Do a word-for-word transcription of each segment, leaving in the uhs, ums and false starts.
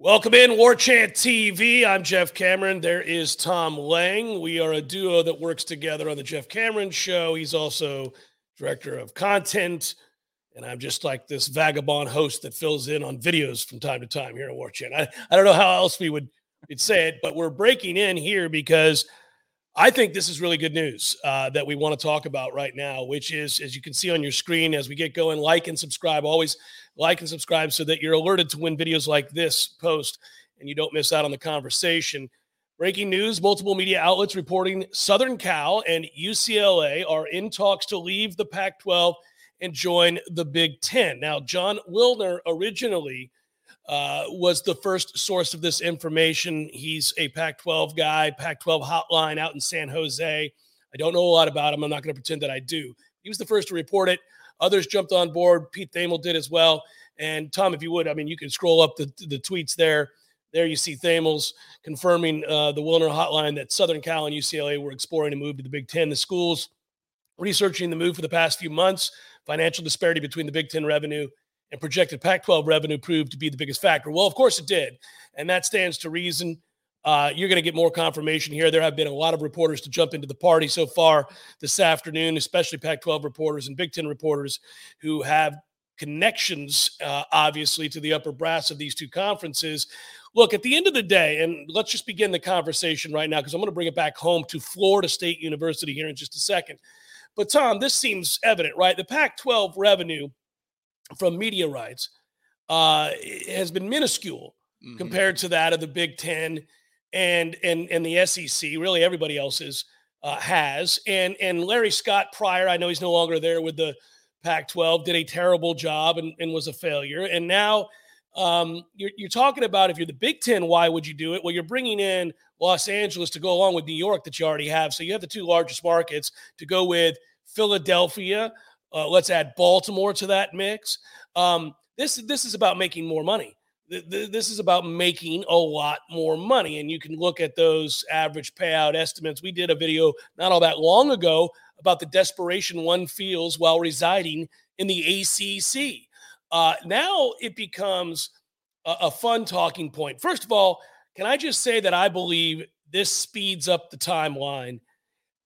Welcome in, War Chant T V. I'm Jeff Cameron. There is Tom Lang. We are a duo that works together on the Jeff Cameron Show. He's also director of content, and I'm just like this vagabond host that fills in on videos from time to time here at War Chant. I, I don't know how else we would we'd say it, but we're breaking in here because I think this is really good news uh, that we want to talk about right now, which is, as you can see on your screen as we get going, like and subscribe. Always like and subscribe so that you're alerted to when videos like this post and you don't miss out on the conversation. Breaking news, multiple media outlets reporting Southern Cal and U C L A are in talks to leave the Pac twelve and join the Big ten. Now, John Wilner originally uh, was the first source of this information. He's a Pac twelve guy, Pac twelve hotline out in San Jose. I don't know a lot about him. I'm not going to pretend that I do. He was the first to report it. Others jumped on board. Pete Thamel did as well. And Tom, if you would, I mean, you can scroll up the, the tweets there. There you see Thamel's confirming uh, the Wilner hotline that Southern Cal and U C L A were exploring a move to the Big Ten. The school's researching the move for the past few months. Financial disparity between the Big Ten revenue and projected Pac twelve revenue proved to be the biggest factor. Well, of course it did. And that stands to reason. Uh, you're going to get more confirmation here. There have been a lot of reporters to jump into the party so far this afternoon, especially Pac twelve reporters and Big Ten reporters who have connections, uh, obviously, to the upper brass of these two conferences. Look, at the end of the day, and let's just begin the conversation right now because I'm going to bring it back home to Florida State University here in just a second. But, Tom, this seems evident, right? The Pac twelve revenue from media rights uh, has been minuscule mm-hmm. compared to that of the Big Ten and and and the S E C, really everybody else's uh, has. And and Larry Scott prior, I know he's no longer there with the Pac twelve, did a terrible job and, and was a failure. And now um, you're, you're talking about if you're the Big Ten, why would you do it? Well, you're bringing in Los Angeles to go along with New York that you already have. So you have the two largest markets to go with Philadelphia. Uh, let's add Baltimore to that mix. Um, this this is about making more money. This is about making a lot more money, and you can look at those average payout estimates. We did a video not all that long ago about the desperation one feels while residing in the A C C. Uh, now it becomes a, a fun talking point. First of all, can I just say that I believe this speeds up the timeline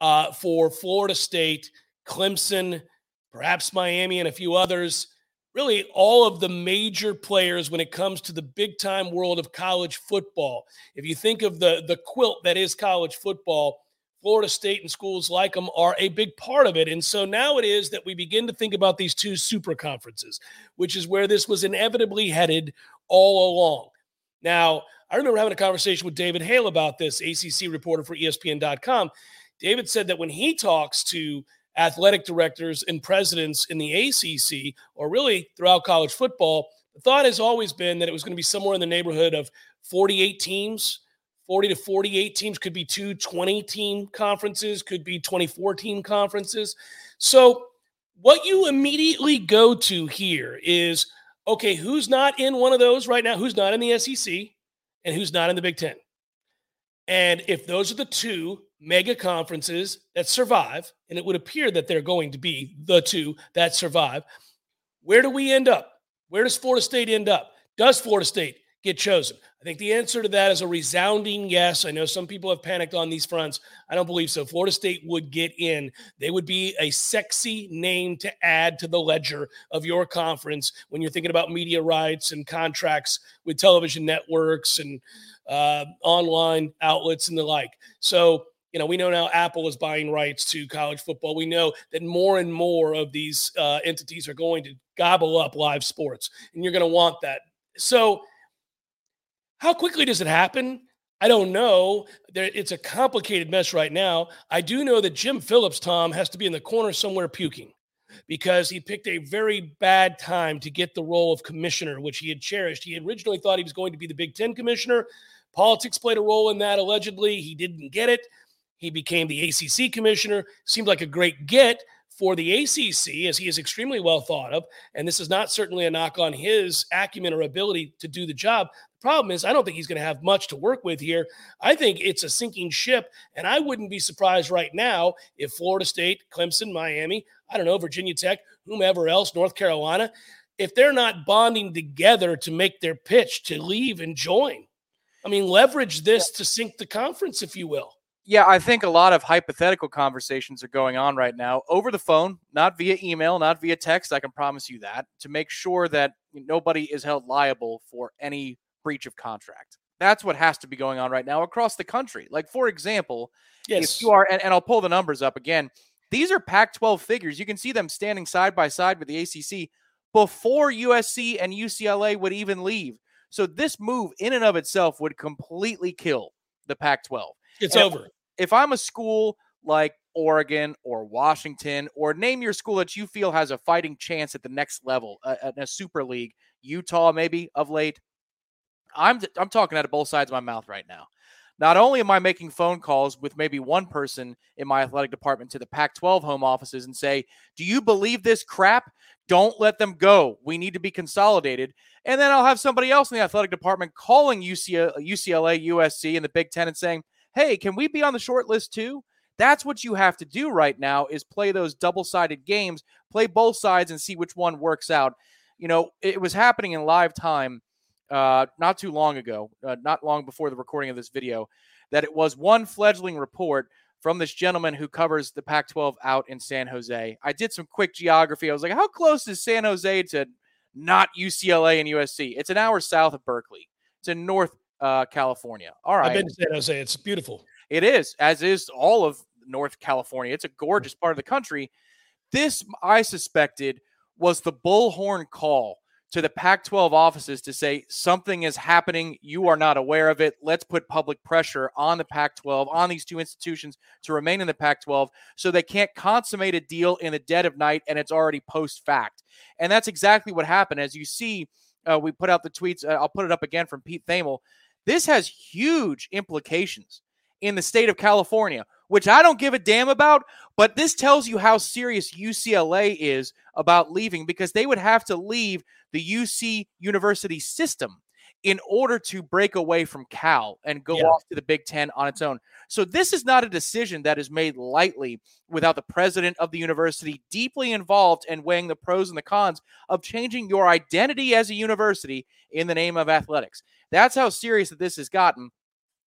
uh, for Florida State, Clemson, perhaps Miami, and a few others. Really, all of the major players when it comes to the big-time world of college football. If you think of the, the quilt that is college football, Florida State and schools like them are a big part of it. And so now it is that we begin to think about these two super conferences, which is where this was inevitably headed all along. Now, I remember having a conversation with David Hale about this, A C C reporter for E S P N dot com. David said that when he talks to athletic directors and presidents in the A C C, or really throughout college football, the thought has always been that it was going to be somewhere in the neighborhood of forty-eight teams, forty to forty-eight teams, could be two twenty-team conferences, could be twenty-four team conferences. So what you immediately go to here is, okay, who's not in one of those right now? Who's not in the S E C and who's not in the Big Ten? And if those are the two mega conferences that survive, and it would appear that they're going to be the two that survive, where do we end up? Where does Florida State end up? Does Florida State get chosen? I think the answer to that is a resounding yes. I know some people have panicked on these fronts. I don't believe so. Florida State would get in. They would be a sexy name to add to the ledger of your conference when you're thinking about media rights and contracts with television networks and uh, online outlets and the like. So, you know, we know now Apple is buying rights to college football. We know that more and more of these uh, entities are going to gobble up live sports, and you're going to want that. So how quickly does it happen? I don't know. There, it's a complicated mess right now. I do know that Jim Phillips, Tom, has to be in the corner somewhere puking because he picked a very bad time to get the role of commissioner, which he had cherished. He originally thought he was going to be the Big Ten commissioner. Politics played a role in that, allegedly. He didn't get it. He became the A C C commissioner. Seemed like a great get for the A C C, as he is extremely well thought of. And this is not certainly a knock on his acumen or ability to do the job. The problem is I don't think he's going to have much to work with here. I think it's a sinking ship, and I wouldn't be surprised right now if Florida State, Clemson, Miami, I don't know, Virginia Tech, whomever else, North Carolina, if they're not bonding together to make their pitch to leave and join. I mean, leverage this yeah. to sink the conference, if you will. Yeah, I think a lot of hypothetical conversations are going on right now over the phone, not via email, not via text. I can promise you that, to make sure that nobody is held liable for any breach of contract. That's what has to be going on right now across the country. Like, for example, yes. if you are, and, and I'll pull the numbers up again. These are Pac twelve figures. You can see them standing side by side with the A C C before U S C and U C L A would even leave. So this move in and of itself would completely kill the Pac twelve. It's and over. If I'm a school like Oregon or Washington, or name your school that you feel has a fighting chance at the next level, uh, at a super league, Utah maybe of late, I'm I'm talking out of both sides of my mouth right now. Not only am I making phone calls with maybe one person in my athletic department to the Pac twelve home offices and say, do you believe this crap? Don't let them go. We need to be consolidated. And then I'll have somebody else in the athletic department calling U C L A, U S C, and the Big Ten and saying, hey, can we be on the short list too? That's what you have to do right now, is play those double-sided games, play both sides and see which one works out. You know, it was happening in live time uh, not too long ago, uh, not long before the recording of this video, that it was one fledgling report from this gentleman who covers the Pac twelve out in San Jose. I did some quick geography. I was like, how close is San Jose to not U C L A and U S C? It's an hour south of Berkeley. It's in North Uh, California. All right. I've been to San Jose. It's beautiful. It is, as is all of North California. It's a gorgeous part of the country. This, I suspected, was the bullhorn call to the Pac twelve offices to say something is happening. You are not aware of it. Let's put public pressure on the Pac twelve, on these two institutions to remain in the Pac twelve so they can't consummate a deal in the dead of night and it's already post-fact. And that's exactly what happened. As you see, uh, we put out the tweets. Uh, I'll put it up again from Pete Thamel. This has huge implications in the state of California, which I don't give a damn about, but this tells you how serious U C L A is about leaving, because they would have to leave the U C university system in order to break away from Cal and go yeah. off to the Big Ten on its own. So this is not a decision that is made lightly without the president of the university deeply involved and weighing the pros and the cons of changing your identity as a university in the name of athletics. That's how serious that this has gotten.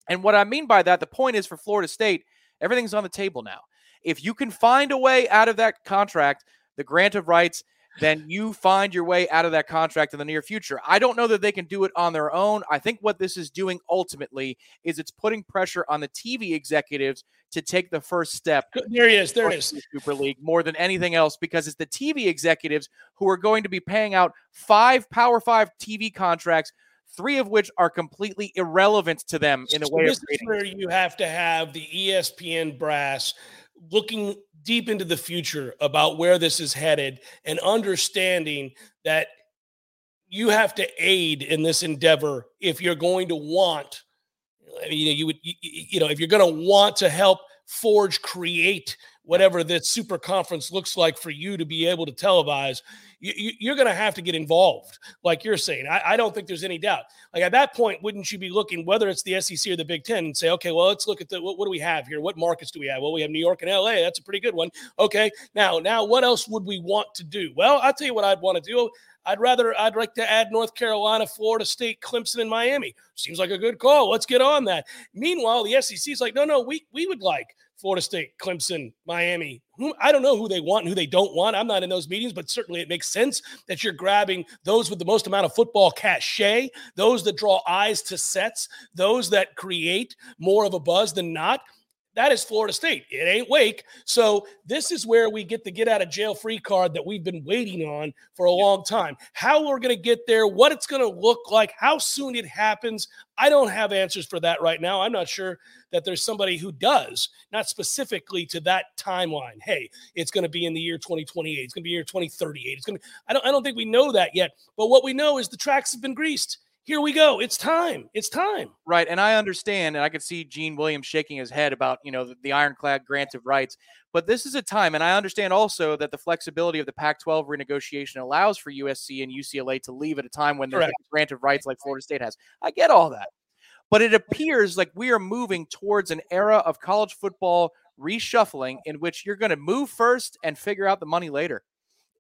And what I mean by that, the point is for Florida State, everything's on the table now. If you can find a way out of that contract, the grant of rights, then you find your way out of that contract in the near future. I don't know that they can do it on their own. I think what this is doing ultimately is it's putting pressure on the T V executives to take the first step. There he is. There it is. Super League more than anything else, because it's the T V executives who are going to be paying out five Power Five T V contracts, three of which are completely irrelevant to them in a way. So this is where you have to have the E S P N brass looking deep into the future about where this is headed and understanding that you have to aid in this endeavor if you're going to want, you know, you would, you know, if you're going to want to help forge, create whatever this super conference looks like for you to be able to televise, you, you, you're going to have to get involved. Like you're saying, I, I don't think there's any doubt. Like at that point, wouldn't you be looking, whether it's the S E C or the Big Ten, and say, okay, well, let's look at the, what, what do we have here? What markets do we have? Well, we have New York and L A. That's a pretty good one. Okay. Now, now what else would we want to do? Well, I'll tell you what I'd want to do. I'd rather, I'd like to add North Carolina, Florida State, Clemson, and Miami. Seems like a good call. Let's get on that. Meanwhile, the S E C is like, no, no, we, we would like Florida State, Clemson, Miami. I don't know who they want and who they don't want. I'm not in those meetings, but certainly it makes sense that you're grabbing those with the most amount of football cachet, those that draw eyes to sets, those that create more of a buzz than not. That is Florida State. It ain't Wake. So this is where we get the get out of jail free card that we've been waiting on for a long time. How we're going to get there, what it's going to look like, how soon it happens, I don't have answers for that right now. I'm not sure that there's somebody who does, not specifically to that timeline. Hey, it's going to be in the year twenty twenty-eight. It's going to be year twenty thirty-eight. It's going to be, I don't, I don't think we know that yet, but what we know is the tracks have been greased. Here we go. It's time. It's time. Right. And I understand, and I could see Gene Williams shaking his head about, you know, the, the ironclad grant of rights. But this is a time, and I understand also that the flexibility of the Pac twelve renegotiation allows for U S C and U C L A to leave at a time when there's a grant of rights like Florida State has. I get all that. But it appears like we are moving towards an era of college football reshuffling in which you're going to move first and figure out the money later.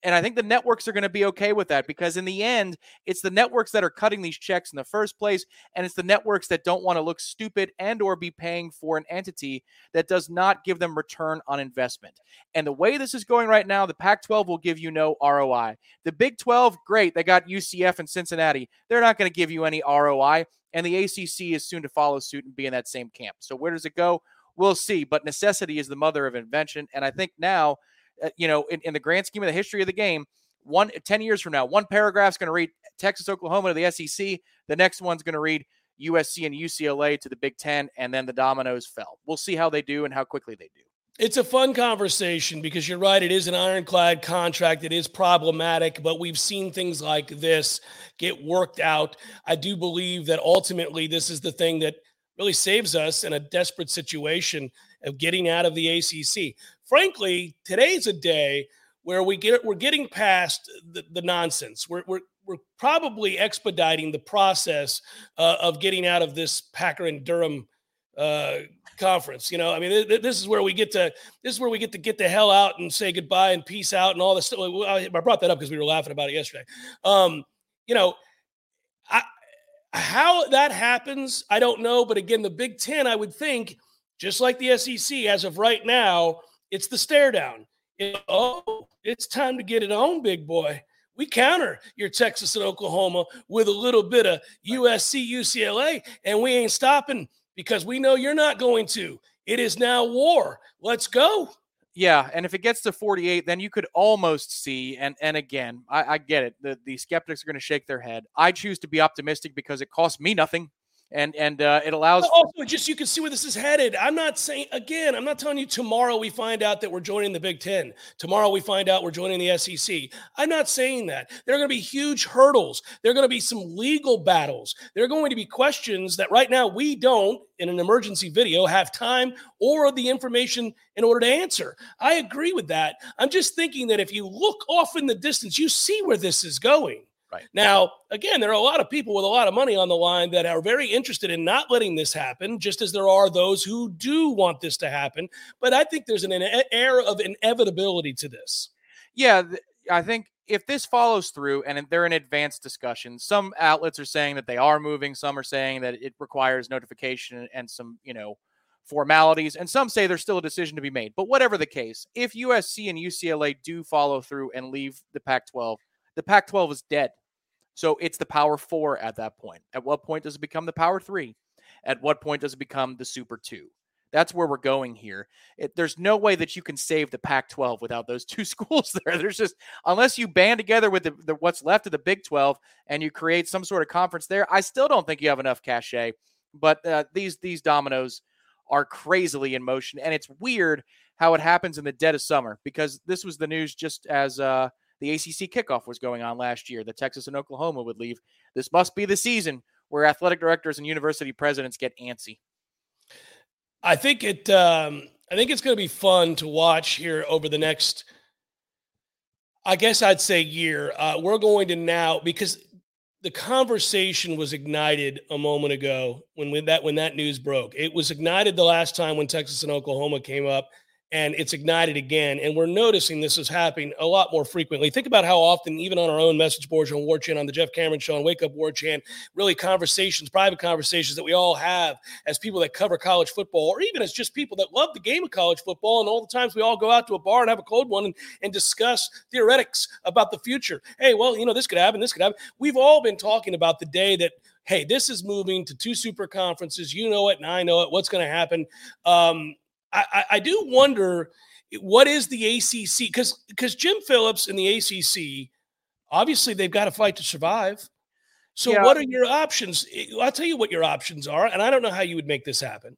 And I think the networks are going to be okay with that, because in the end, it's the networks that are cutting these checks in the first place. And it's the networks that don't want to look stupid and or be paying for an entity that does not give them return on investment. And the way this is going right now, the Pac twelve will give you no R O I. The Big twelve, great. They got U C F and Cincinnati. They're not going to give you any R O I. And the A C C is soon to follow suit and be in that same camp. So where does it go? We'll see. But necessity is the mother of invention. And I think now, uh, you know, in, in the grand scheme of the history of the game, one ten years from now, one paragraph's going to read Texas, Oklahoma to the S E C. The next one's going to read U S C and U C L A to the Big Ten. And then the dominoes fell. We'll see how they do and how quickly they do. It's a fun conversation because you're right. It is an ironclad contract. It is problematic, but we've seen things like this get worked out. I do believe that ultimately this is the thing that really saves us in a desperate situation of getting out of the A C C. Frankly, today's a day where we get we're getting past the, the nonsense. We're we're we're probably expediting the process uh, of getting out of this Packer and Durham uh, conference. You know, I mean, th- th- this is where we get to this is where we get to get the hell out and say goodbye and peace out and all this stuff. I brought that up because we were laughing about it yesterday. Um, you know, I. How that happens, I don't know. But again, the Big Ten, I would think, just like the S E C, as of right now, it's the stare down. It, oh, it's time to get it on, big boy. We counter your Texas and Oklahoma with a little bit of U S C, U C L A, and we ain't stopping because we know you're not going to. It is now war. Let's go. Yeah, and if it gets to forty-eight, then you could almost see, and and again, I, I get it. The, the skeptics are going to shake their head. I choose to be optimistic because it costs me nothing, and and uh, it allows... Also, just you can see where this is headed. I'm not saying, again, I'm not telling you tomorrow we find out that we're joining the Big Ten. Tomorrow we find out we're joining the S E C. I'm not saying that. There are going to be huge hurdles. There are going to be some legal battles. There are going to be questions that right now we don't, in an emergency video, have time or the information in order to answer. I agree with that. I'm just thinking that if you look off in the distance, you see where this is going. Right. Now, again, there are a lot of people with a lot of money on the line that are very interested in not letting this happen, just as there are those who do want this to happen. But I think there's an, an air of inevitability to this. Yeah, th- I think if this follows through and they're in advanced discussion, some outlets are saying that they are moving. Some are saying that it requires notification and some, you know, formalities. And some say there's still a decision to be made. But whatever the case, if U S C and U C L A do follow through and leave the Pac twelve, the Pac twelve is dead. So it's the Power Four at that point. At what point does it become the Power Three? At what point does it become the Super Two? That's where we're going here. It, there's no way that you can save the Pac twelve without those two schools there. There's just, unless you band together with the, the, what's left of the Big twelve and you create some sort of conference there, I still don't think you have enough cachet. But uh, these these dominoes are crazily in motion. And it's weird how it happens in the dead of summer, because this was the news just as... Uh, The A C C kickoff was going on last year, that Texas and Oklahoma would leave. This must be the season where athletic directors and university presidents get antsy. I think it. Um, I think it's going to be fun to watch here over the next, I guess I'd say, year. Uh, we're going to now, because the conversation was ignited a moment ago when, when that when that news broke. It was ignited the last time when Texas and Oklahoma came up. And it's ignited again. And we're noticing this is happening a lot more frequently. Think about how often, even on our own message boards on War Chant, on the Jeff Cameron Show, on Wake Up War Chant, really conversations, private conversations that we all have as people that cover college football, or even as just people that love the game of college football. And all the times we all go out to a bar and have a cold one and, and discuss theoretics about the future. Hey, well, you know, this could happen. This could happen. We've all been talking about the day that, hey, this is moving to two super conferences. You know it and I know it. What's going to happen? Um, I, I do wonder, what is the A C C? Because because Jim Phillips and the A C C, obviously they've got to fight to survive. So yeah. What are your options? I'll tell you what your options are, and I don't know how you would make this happen.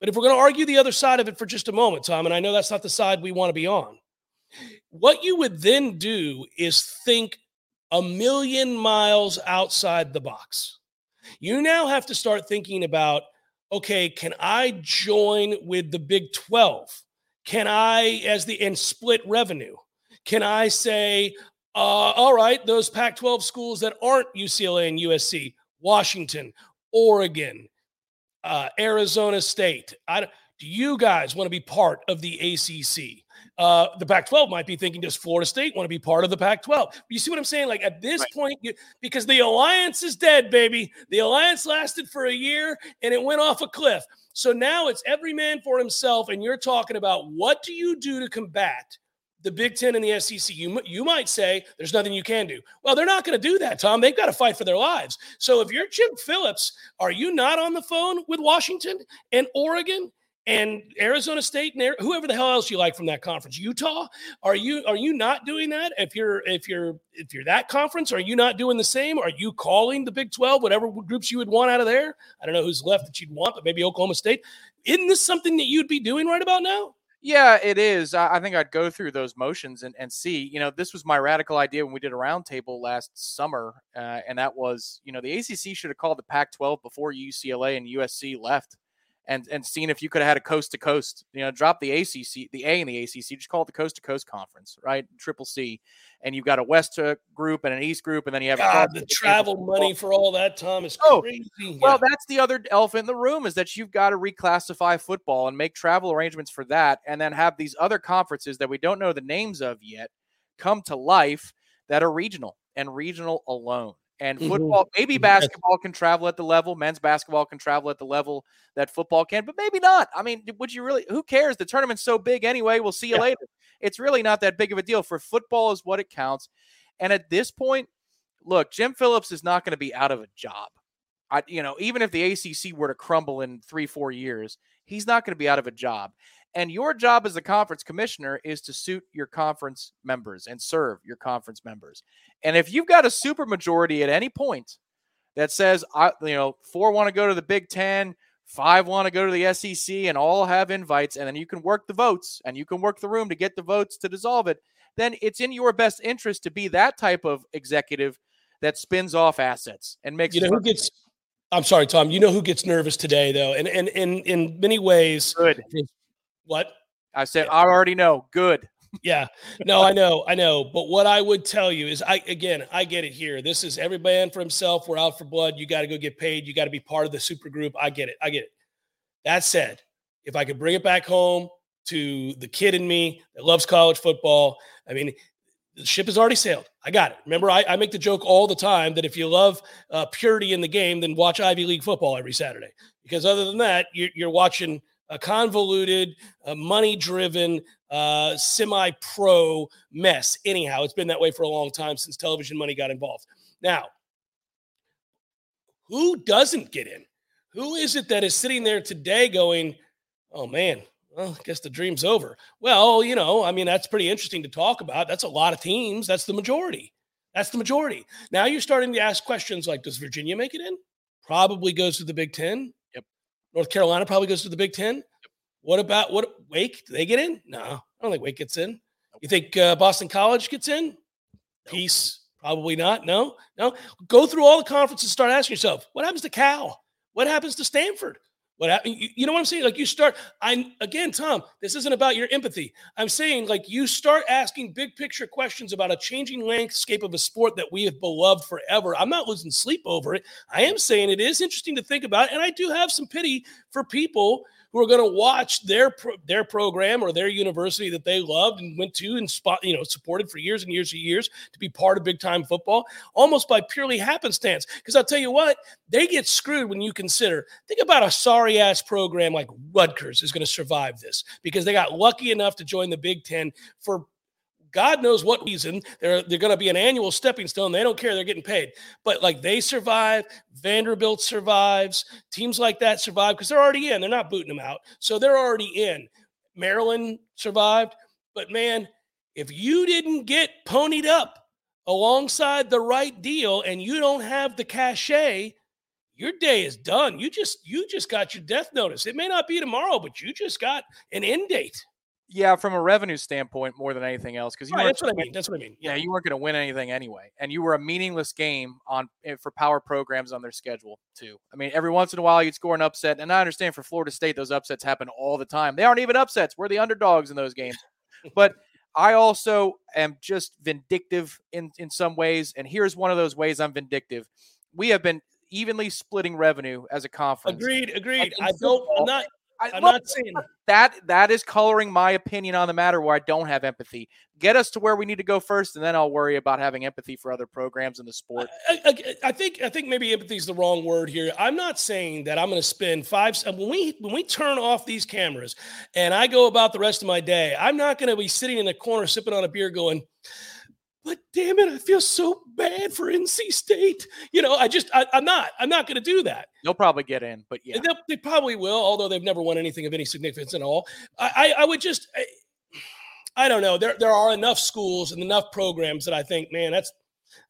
But if we're going to argue the other side of it for just a moment, Tom, and I know that's not the side we want to be on, what you would then do is think a million miles outside the box. You now have to start thinking about, okay, can I join with the Big twelve? Can I, as the, and split revenue? Can I say, uh, all right, those Pac twelve schools that aren't U C L A and U S C, Washington, Oregon, uh, Arizona State, I, do you guys want to be part of the A C C? Uh, the Pac twelve might be thinking, does Florida State want to be part of the Pac twelve? You see what I'm saying? Like at this right. point, you, because the alliance is dead, baby. The alliance lasted for a year and it went off a cliff. So now it's every man for himself. And you're talking about what do you do to combat the Big Ten and the S E C? You, you might say there's nothing you can do. Well, they're not going to do that, Tom. They've got to fight for their lives. So if you're Jim Phillips, are you not on the phone with Washington and Oregon and Arizona State and whoever the hell else you like from that conference? Utah, are you are you not doing that? If you're if you're if you're that conference, are you not doing the same? Are you calling the Big twelve, whatever groups you would want out of there? I don't know who's left that you'd want, but maybe Oklahoma State. Isn't this something that you'd be doing right about now? Yeah, it is. I think I'd go through those motions and, and see, you know, this was my radical idea when we did a roundtable last summer. Uh, and that was, you know, the A C C should have called the Pac twelve before U C L A and U S C left and, and seen if you could have had a coast to coast, you know, drop the A C C, the A in the A C C, just call it the coast to coast conference, right? Triple C. And you've got a West group and an East group, and then you have God, a the travel money for all that, Tom, is crazy. Oh, well, that's the other elephant in the room is that you've got to reclassify football and make travel arrangements for that, and then have these other conferences that we don't know the names of yet come to life that are regional and regional alone. And football, mm-hmm. maybe basketball can travel at the level, men's basketball can travel at the level that football can, but maybe not. I mean, would you really, who cares? The tournament's so big anyway. We'll see you yeah. later. It's really not that big of a deal. For football is what it counts. And at this point, look, Jim Phillips is not going to be out of a job. I, you know, even if the A C C were to crumble in three, four years, he's not going to be out of a job. And your job as the conference commissioner is to suit your conference members and serve your conference members. And if you've got a supermajority at any point that says, I, you know, four want to go to the Big Ten, five want to go to the S E C, and all have invites, and then you can work the votes and you can work the room to get the votes to dissolve it, then it's in your best interest to be that type of executive that spins off assets and makes. You know who gets. I'm sorry, Tom. You know who gets nervous today, though, and and in in many ways. Good. What? I said, yeah. I already know. Good. Yeah. No, I know. I know. But what I would tell you is, I again, I get it here. This is every man for himself. We're out for blood. You got to go get paid. You got to be part of the super group. I get it. I get it. That said, if I could bring it back home to the kid in me that loves college football, I mean, the ship has already sailed. I got it. Remember, I, I make the joke all the time that if you love uh, purity in the game, then watch Ivy League football every Saturday. Because other than that, you're, you're watching a convoluted, uh, money-driven, uh, semi-pro mess. Anyhow, it's been that way for a long time since television money got involved. Now, who doesn't get in? Who is it that is sitting there today going, oh, man, well, I guess the dream's over? Well, you know, I mean, that's pretty interesting to talk about. That's a lot of teams. That's the majority. That's the majority. Now you're starting to ask questions like, does Virginia make it in? Probably goes to the Big Ten. North Carolina probably goes to the Big Ten. What about what Wake? Do they get in? No, I don't think Wake gets in. You think uh, Boston College gets in? Peace. Probably not. No, no. Go through all the conferences and start asking yourself, what happens to Cal? What happens to Stanford? What ha- you, you know what I'm saying? Like you start, I'm again, Tom, this isn't about your empathy. I'm saying like you start asking big picture questions about a changing landscape of a sport that we have beloved forever. I'm not losing sleep over it. I am saying it is interesting to think about. And I do have some pity for people who are going to watch their, pro- their program or their university that they loved and went to and spot, you know, supported for years and years and years to be part of big time football almost by purely happenstance. Because I'll tell you what, they get screwed when you consider, think about a sorry ass program like Rutgers is going to survive this because they got lucky enough to join the Big Ten for God knows what reason. They're they're going to be an annual stepping stone. They don't care. They're getting paid. But, like, they survive. Vanderbilt survives. Teams like that survive because they're already in. They're not booting them out. So they're already in. Maryland survived. But, man, if you didn't get ponied up alongside the right deal and you don't have the cachet, your day is done. You just you just got your death notice. It may not be tomorrow, but you just got an end date. Yeah, from a revenue standpoint, more than anything else, because right, that's what I mean. That's what I mean. Yeah, you weren't going to win anything anyway, and you were a meaningless game on for power programs on their schedule too. I mean, every once in a while you'd score an upset, and I understand for Florida State those upsets happen all the time. They aren't even upsets; we're the underdogs in those games. But I also am just vindictive in in some ways, and here's one of those ways I'm vindictive. We have been evenly splitting revenue as a conference. Agreed. Agreed. I don't. I'm not. I, I'm well, not saying that that is coloring my opinion on the matter where I don't have empathy. Get us to where we need to go first, and then I'll worry about having empathy for other programs in the sport. I, I, I think I think maybe empathy is the wrong word here. I'm not saying that I'm going to spend five when we when we turn off these cameras and I go about the rest of my day. I'm not going to be sitting in a corner sipping on a beer going, but damn it, I feel so bad for N C State. You know, I just, I, I'm not, I'm not going to do that. They'll probably get in, but yeah. They probably will, although they've never won anything of any significance at all. I, I, I would just, I, I don't know. There, there are enough schools and enough programs that I think, man, that's,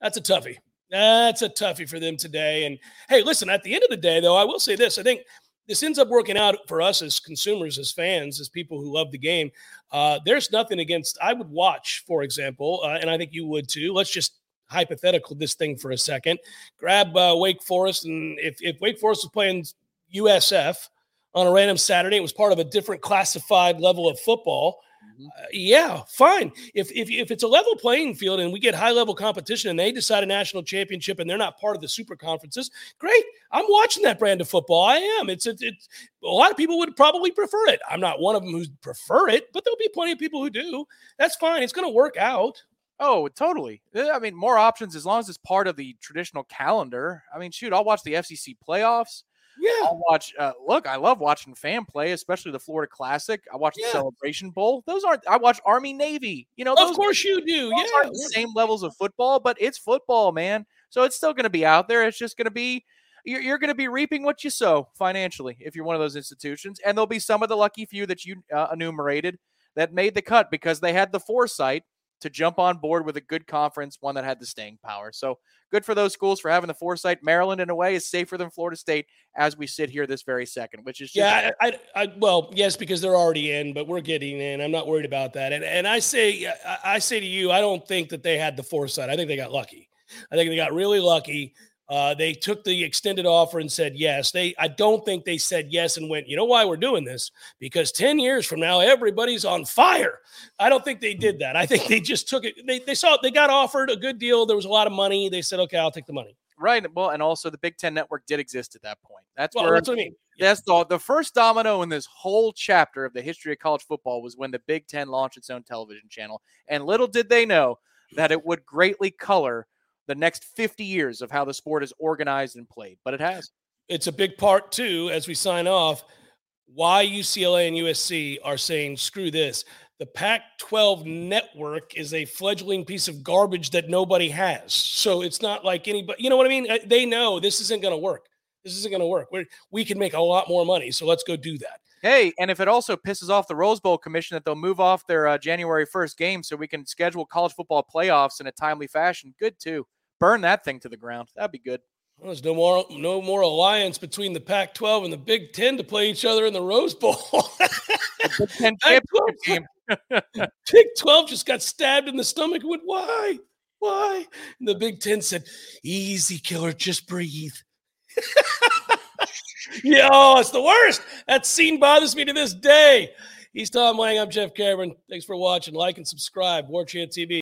that's a toughie. That's a toughie for them today. And hey, listen, at the end of the day, though, I will say this. I think this ends up working out for us as consumers, as fans, as people who love the game. Uh, there's nothing against – I would watch, for example, uh, and I think you would too. Let's just hypothetical this thing for a second. Grab uh, Wake Forest, and if, if Wake Forest was playing U S F on a random Saturday, it was part of a different classified level of football, uh, yeah, fine. If, if if it's a level playing field and we get high-level competition and they decide a national championship and they're not part of the super conferences, great. I'm watching that brand of football. I am. It's, it's, it's a lot of people would probably prefer it. I'm not one of them who prefer it, but there'll be plenty of people who do. That's fine. It's going to work out. Oh, totally. I mean, more options as long as it's part of the traditional calendar. I mean, shoot, I'll watch the F C C playoffs. Yeah, I'll watch. Uh, look, I love watching fan play, especially the Florida Classic. I watch yeah. the Celebration Bowl. Those aren't. I watch Army Navy. You know, those of course are, you do. Those yeah, aren't the same levels of football, but it's football, man. So it's still going to be out there. It's just going to be you're, you're going to be reaping what you sow financially if you're one of those institutions. And there'll be some of the lucky few that you uh, enumerated that made the cut because they had the foresight to jump on board with a good conference, one that had the staying power. So good for those schools for having the foresight. Maryland, in a way, is safer than Florida State as we sit here this very second, which is just- yeah. I, I, I well, yes, because they're already in, but we're getting in. I'm not worried about that. And and I say, I, I say to you, I don't think that they had the foresight. I think they got lucky. I think they got really lucky. Uh, they took the extended offer and said yes. They, I don't think they said yes and went, you know why we're doing this? Because ten years from now, everybody's on fire. I don't think they did that. I think they just took it. They, they saw it. They got offered a good deal. There was a lot of money. They said, okay, I'll take the money. Right. Well, and also the Big Ten Network did exist at that point. That's, well, where, that's what I mean. That's the, the first domino in this whole chapter of the history of college football was when the Big Ten launched its own television channel. And little did they know that it would greatly color the next fifty years of how the sport is organized and played, but it has. It's a big part, too, as we sign off, why U C L A and U S C are saying, screw this. The Pac twelve network is a fledgling piece of garbage that nobody has. So it's not like anybody, you know what I mean? They know this isn't going to work. This isn't going to work. We're, we can make a lot more money, so let's go do that. Hey, and if it also pisses off the Rose Bowl Commission that they'll move off their uh, January first game so we can schedule college football playoffs in a timely fashion, good, too. Burn that thing to the ground. That'd be good. Well, there's no more no more alliance between the Pac twelve and the Big Ten to play each other in the Rose Bowl. The Big Ten championship game. Big twelve just got stabbed in the stomach and went, why? Why? And the Big Ten said, easy, killer, just breathe. Yeah, oh, it's the worst. That scene bothers me to this day. He's Tom Lang. I'm Jeff Cameron. Thanks for watching. Like and subscribe. War Chant T V.